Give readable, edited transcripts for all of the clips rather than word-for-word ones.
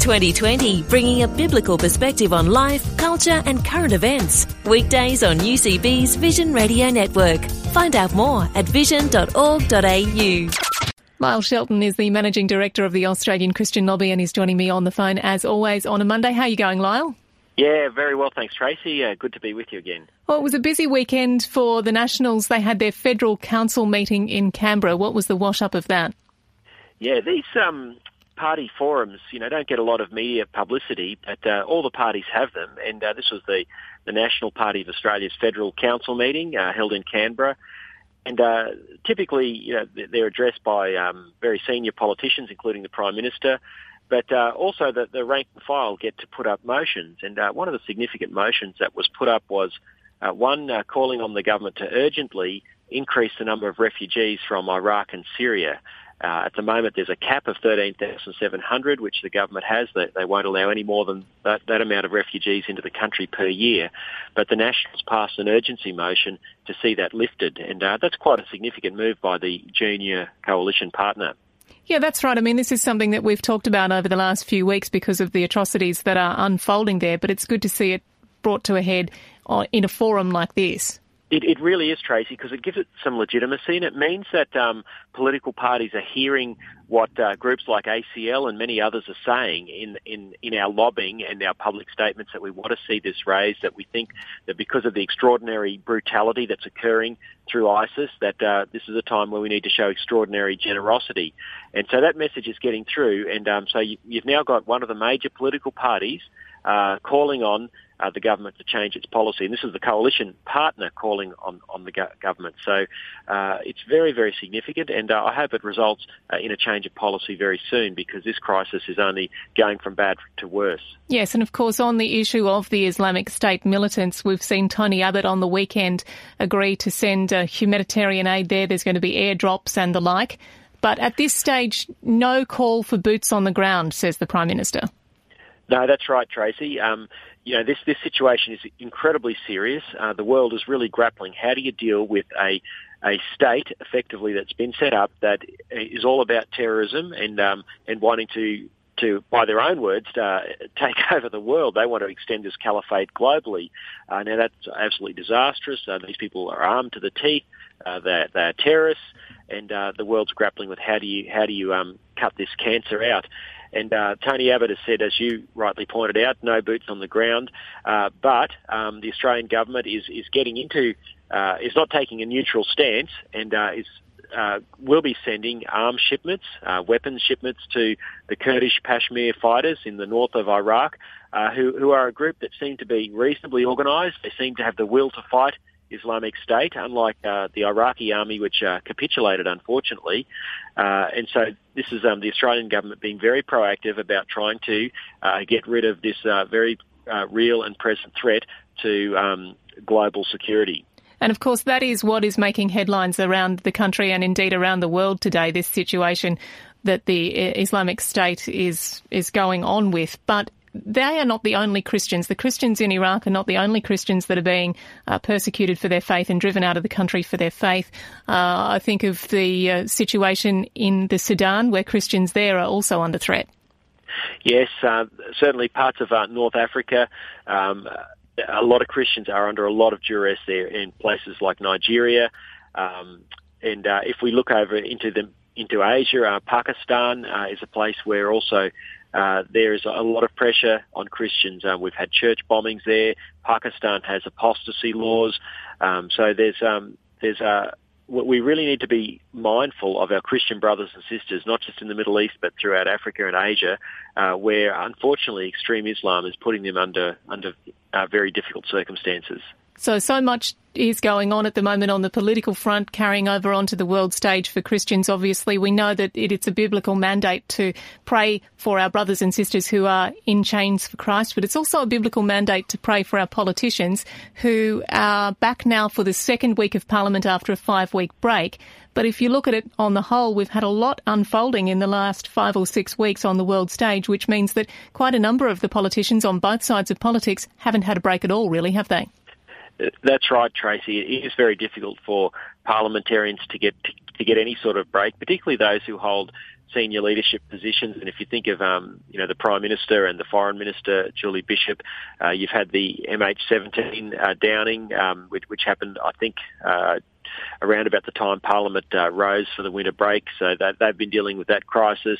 2020, bringing a biblical perspective on life, culture and current events. Weekdays on UCB's Vision Radio Network. Find out more at vision.org.au. Lyle Shelton is the Managing Director of the Australian Christian Lobby and is joining me on the phone as always on a Monday. How are you going, Lyle? Yeah, very well, thanks, Tracy. Good to be with you again. Well, it was a busy weekend for the Nationals. They had their Federal Council meeting in Canberra. What was the wash-up of that? Yeah, these party forums, don't get a lot of media publicity, but all the parties have them. And this was the National Party of Australia's Federal Council meeting held in Canberra. And typically, they're addressed by very senior politicians, including the Prime Minister. But also the rank and file get to put up motions. And one of the significant motions that was put up was one calling on the government to urgently increase the number of refugees from Iraq and Syria. At the moment, there's a cap of 13,700, which the government has. They won't allow any more than that amount of refugees into the country per year. But the Nationals passed an urgency motion to see that lifted. And that's quite a significant move by the junior coalition partner. Yeah, that's right. I mean, this is something that we've talked about over the last few weeks because of the atrocities that are unfolding there. But it's good to see it brought to a head in a forum like this. It really is, Tracy, because it gives it some legitimacy, and it means that political parties are hearing what groups like ACL and many others are saying in our lobbying and our public statements, that we want to see this raised, that we think that because of the extraordinary brutality that's occurring through ISIS, that this is a time where we need to show extraordinary generosity. And so that message is getting through, and so you've now got one of the major political parties calling on the government to change its policy. And this is the coalition partner calling on the government. So it's very, very significant, and I hope it results in a change of policy very soon, because this crisis is only going from bad to worse. Yes, and of course on the issue of the Islamic State militants, we've seen Tony Abbott on the weekend agree to send humanitarian aid there. There's going to be airdrops and the like. But at this stage, no call for boots on the ground, says the Prime Minister. No, that's right, Tracy. This situation is incredibly serious. The world is really grappling. How do you deal with a state effectively that's been set up that is all about terrorism and wanting to, by their own words, take over the world? They want to extend this caliphate globally. Now, that's absolutely disastrous. These people are armed to the teeth. They're terrorists, and the world's grappling with how do you cut this cancer out. And Tony Abbott has said, as you rightly pointed out, no boots on the ground. But the Australian government is getting into, is not taking a neutral stance, and will be sending arms shipments, weapons shipments to the Kurdish Peshmerga fighters in the north of Iraq, who are a group that seem to be reasonably organised. They seem to have the will to fight Islamic State, unlike the Iraqi army, which capitulated, unfortunately. And so this is the Australian government being very proactive about trying to get rid of this very real and present threat to global security. And of course, that is what is making headlines around the country and indeed around the world today, this situation that the Islamic State is going on with. But they are not the only Christians. The Christians in Iraq are not the only Christians that are being persecuted for their faith and driven out of the country for their faith. I think of the situation in the Sudan, where Christians there are also under threat. Yes, certainly parts of North Africa. A lot of Christians are under a lot of duress there in places like Nigeria. And if we look over into Asia, Pakistan is a place where also there is a lot of pressure on Christians. We've had church bombings there. Pakistan has apostasy laws. So there's we really need to be mindful of our Christian brothers and sisters, not just in the Middle East, but throughout Africa and Asia, where unfortunately extreme Islam is putting them under very difficult circumstances. So much is going on at the moment on the political front, carrying over onto the world stage for Christians. Obviously, we know that it's a biblical mandate to pray for our brothers and sisters who are in chains for Christ, but it's also a biblical mandate to pray for our politicians who are back now for the second week of Parliament after a 5-week break. But if you look at it on the whole, we've had a lot unfolding in the last 5 or 6 weeks on the world stage, which means that quite a number of the politicians on both sides of politics haven't had a break at all, really, have they? That's right, Tracy. It is very difficult for parliamentarians to get any sort of break, particularly those who hold senior leadership positions. And if you think of the Prime Minister and the Foreign Minister, Julie Bishop, you've had the MH17 downing, which happened, I think, around about the time Parliament rose for the winter break. So they've been dealing with that crisis.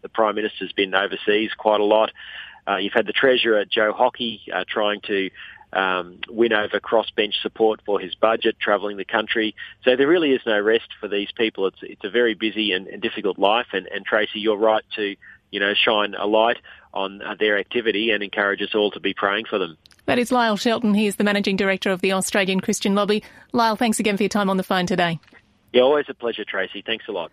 The Prime Minister's been overseas quite a lot. You've had the Treasurer, Joe Hockey, trying to win over crossbench support for his budget, travelling the country. So there really is no rest for these people. It's a very busy and difficult life. And Tracy, you're right to shine a light on their activity and encourage us all to be praying for them. That is Lyle Shelton. He is the Managing Director of the Australian Christian Lobby. Lyle, thanks again for your time on the phone today. Yeah, always a pleasure, Tracy. Thanks a lot.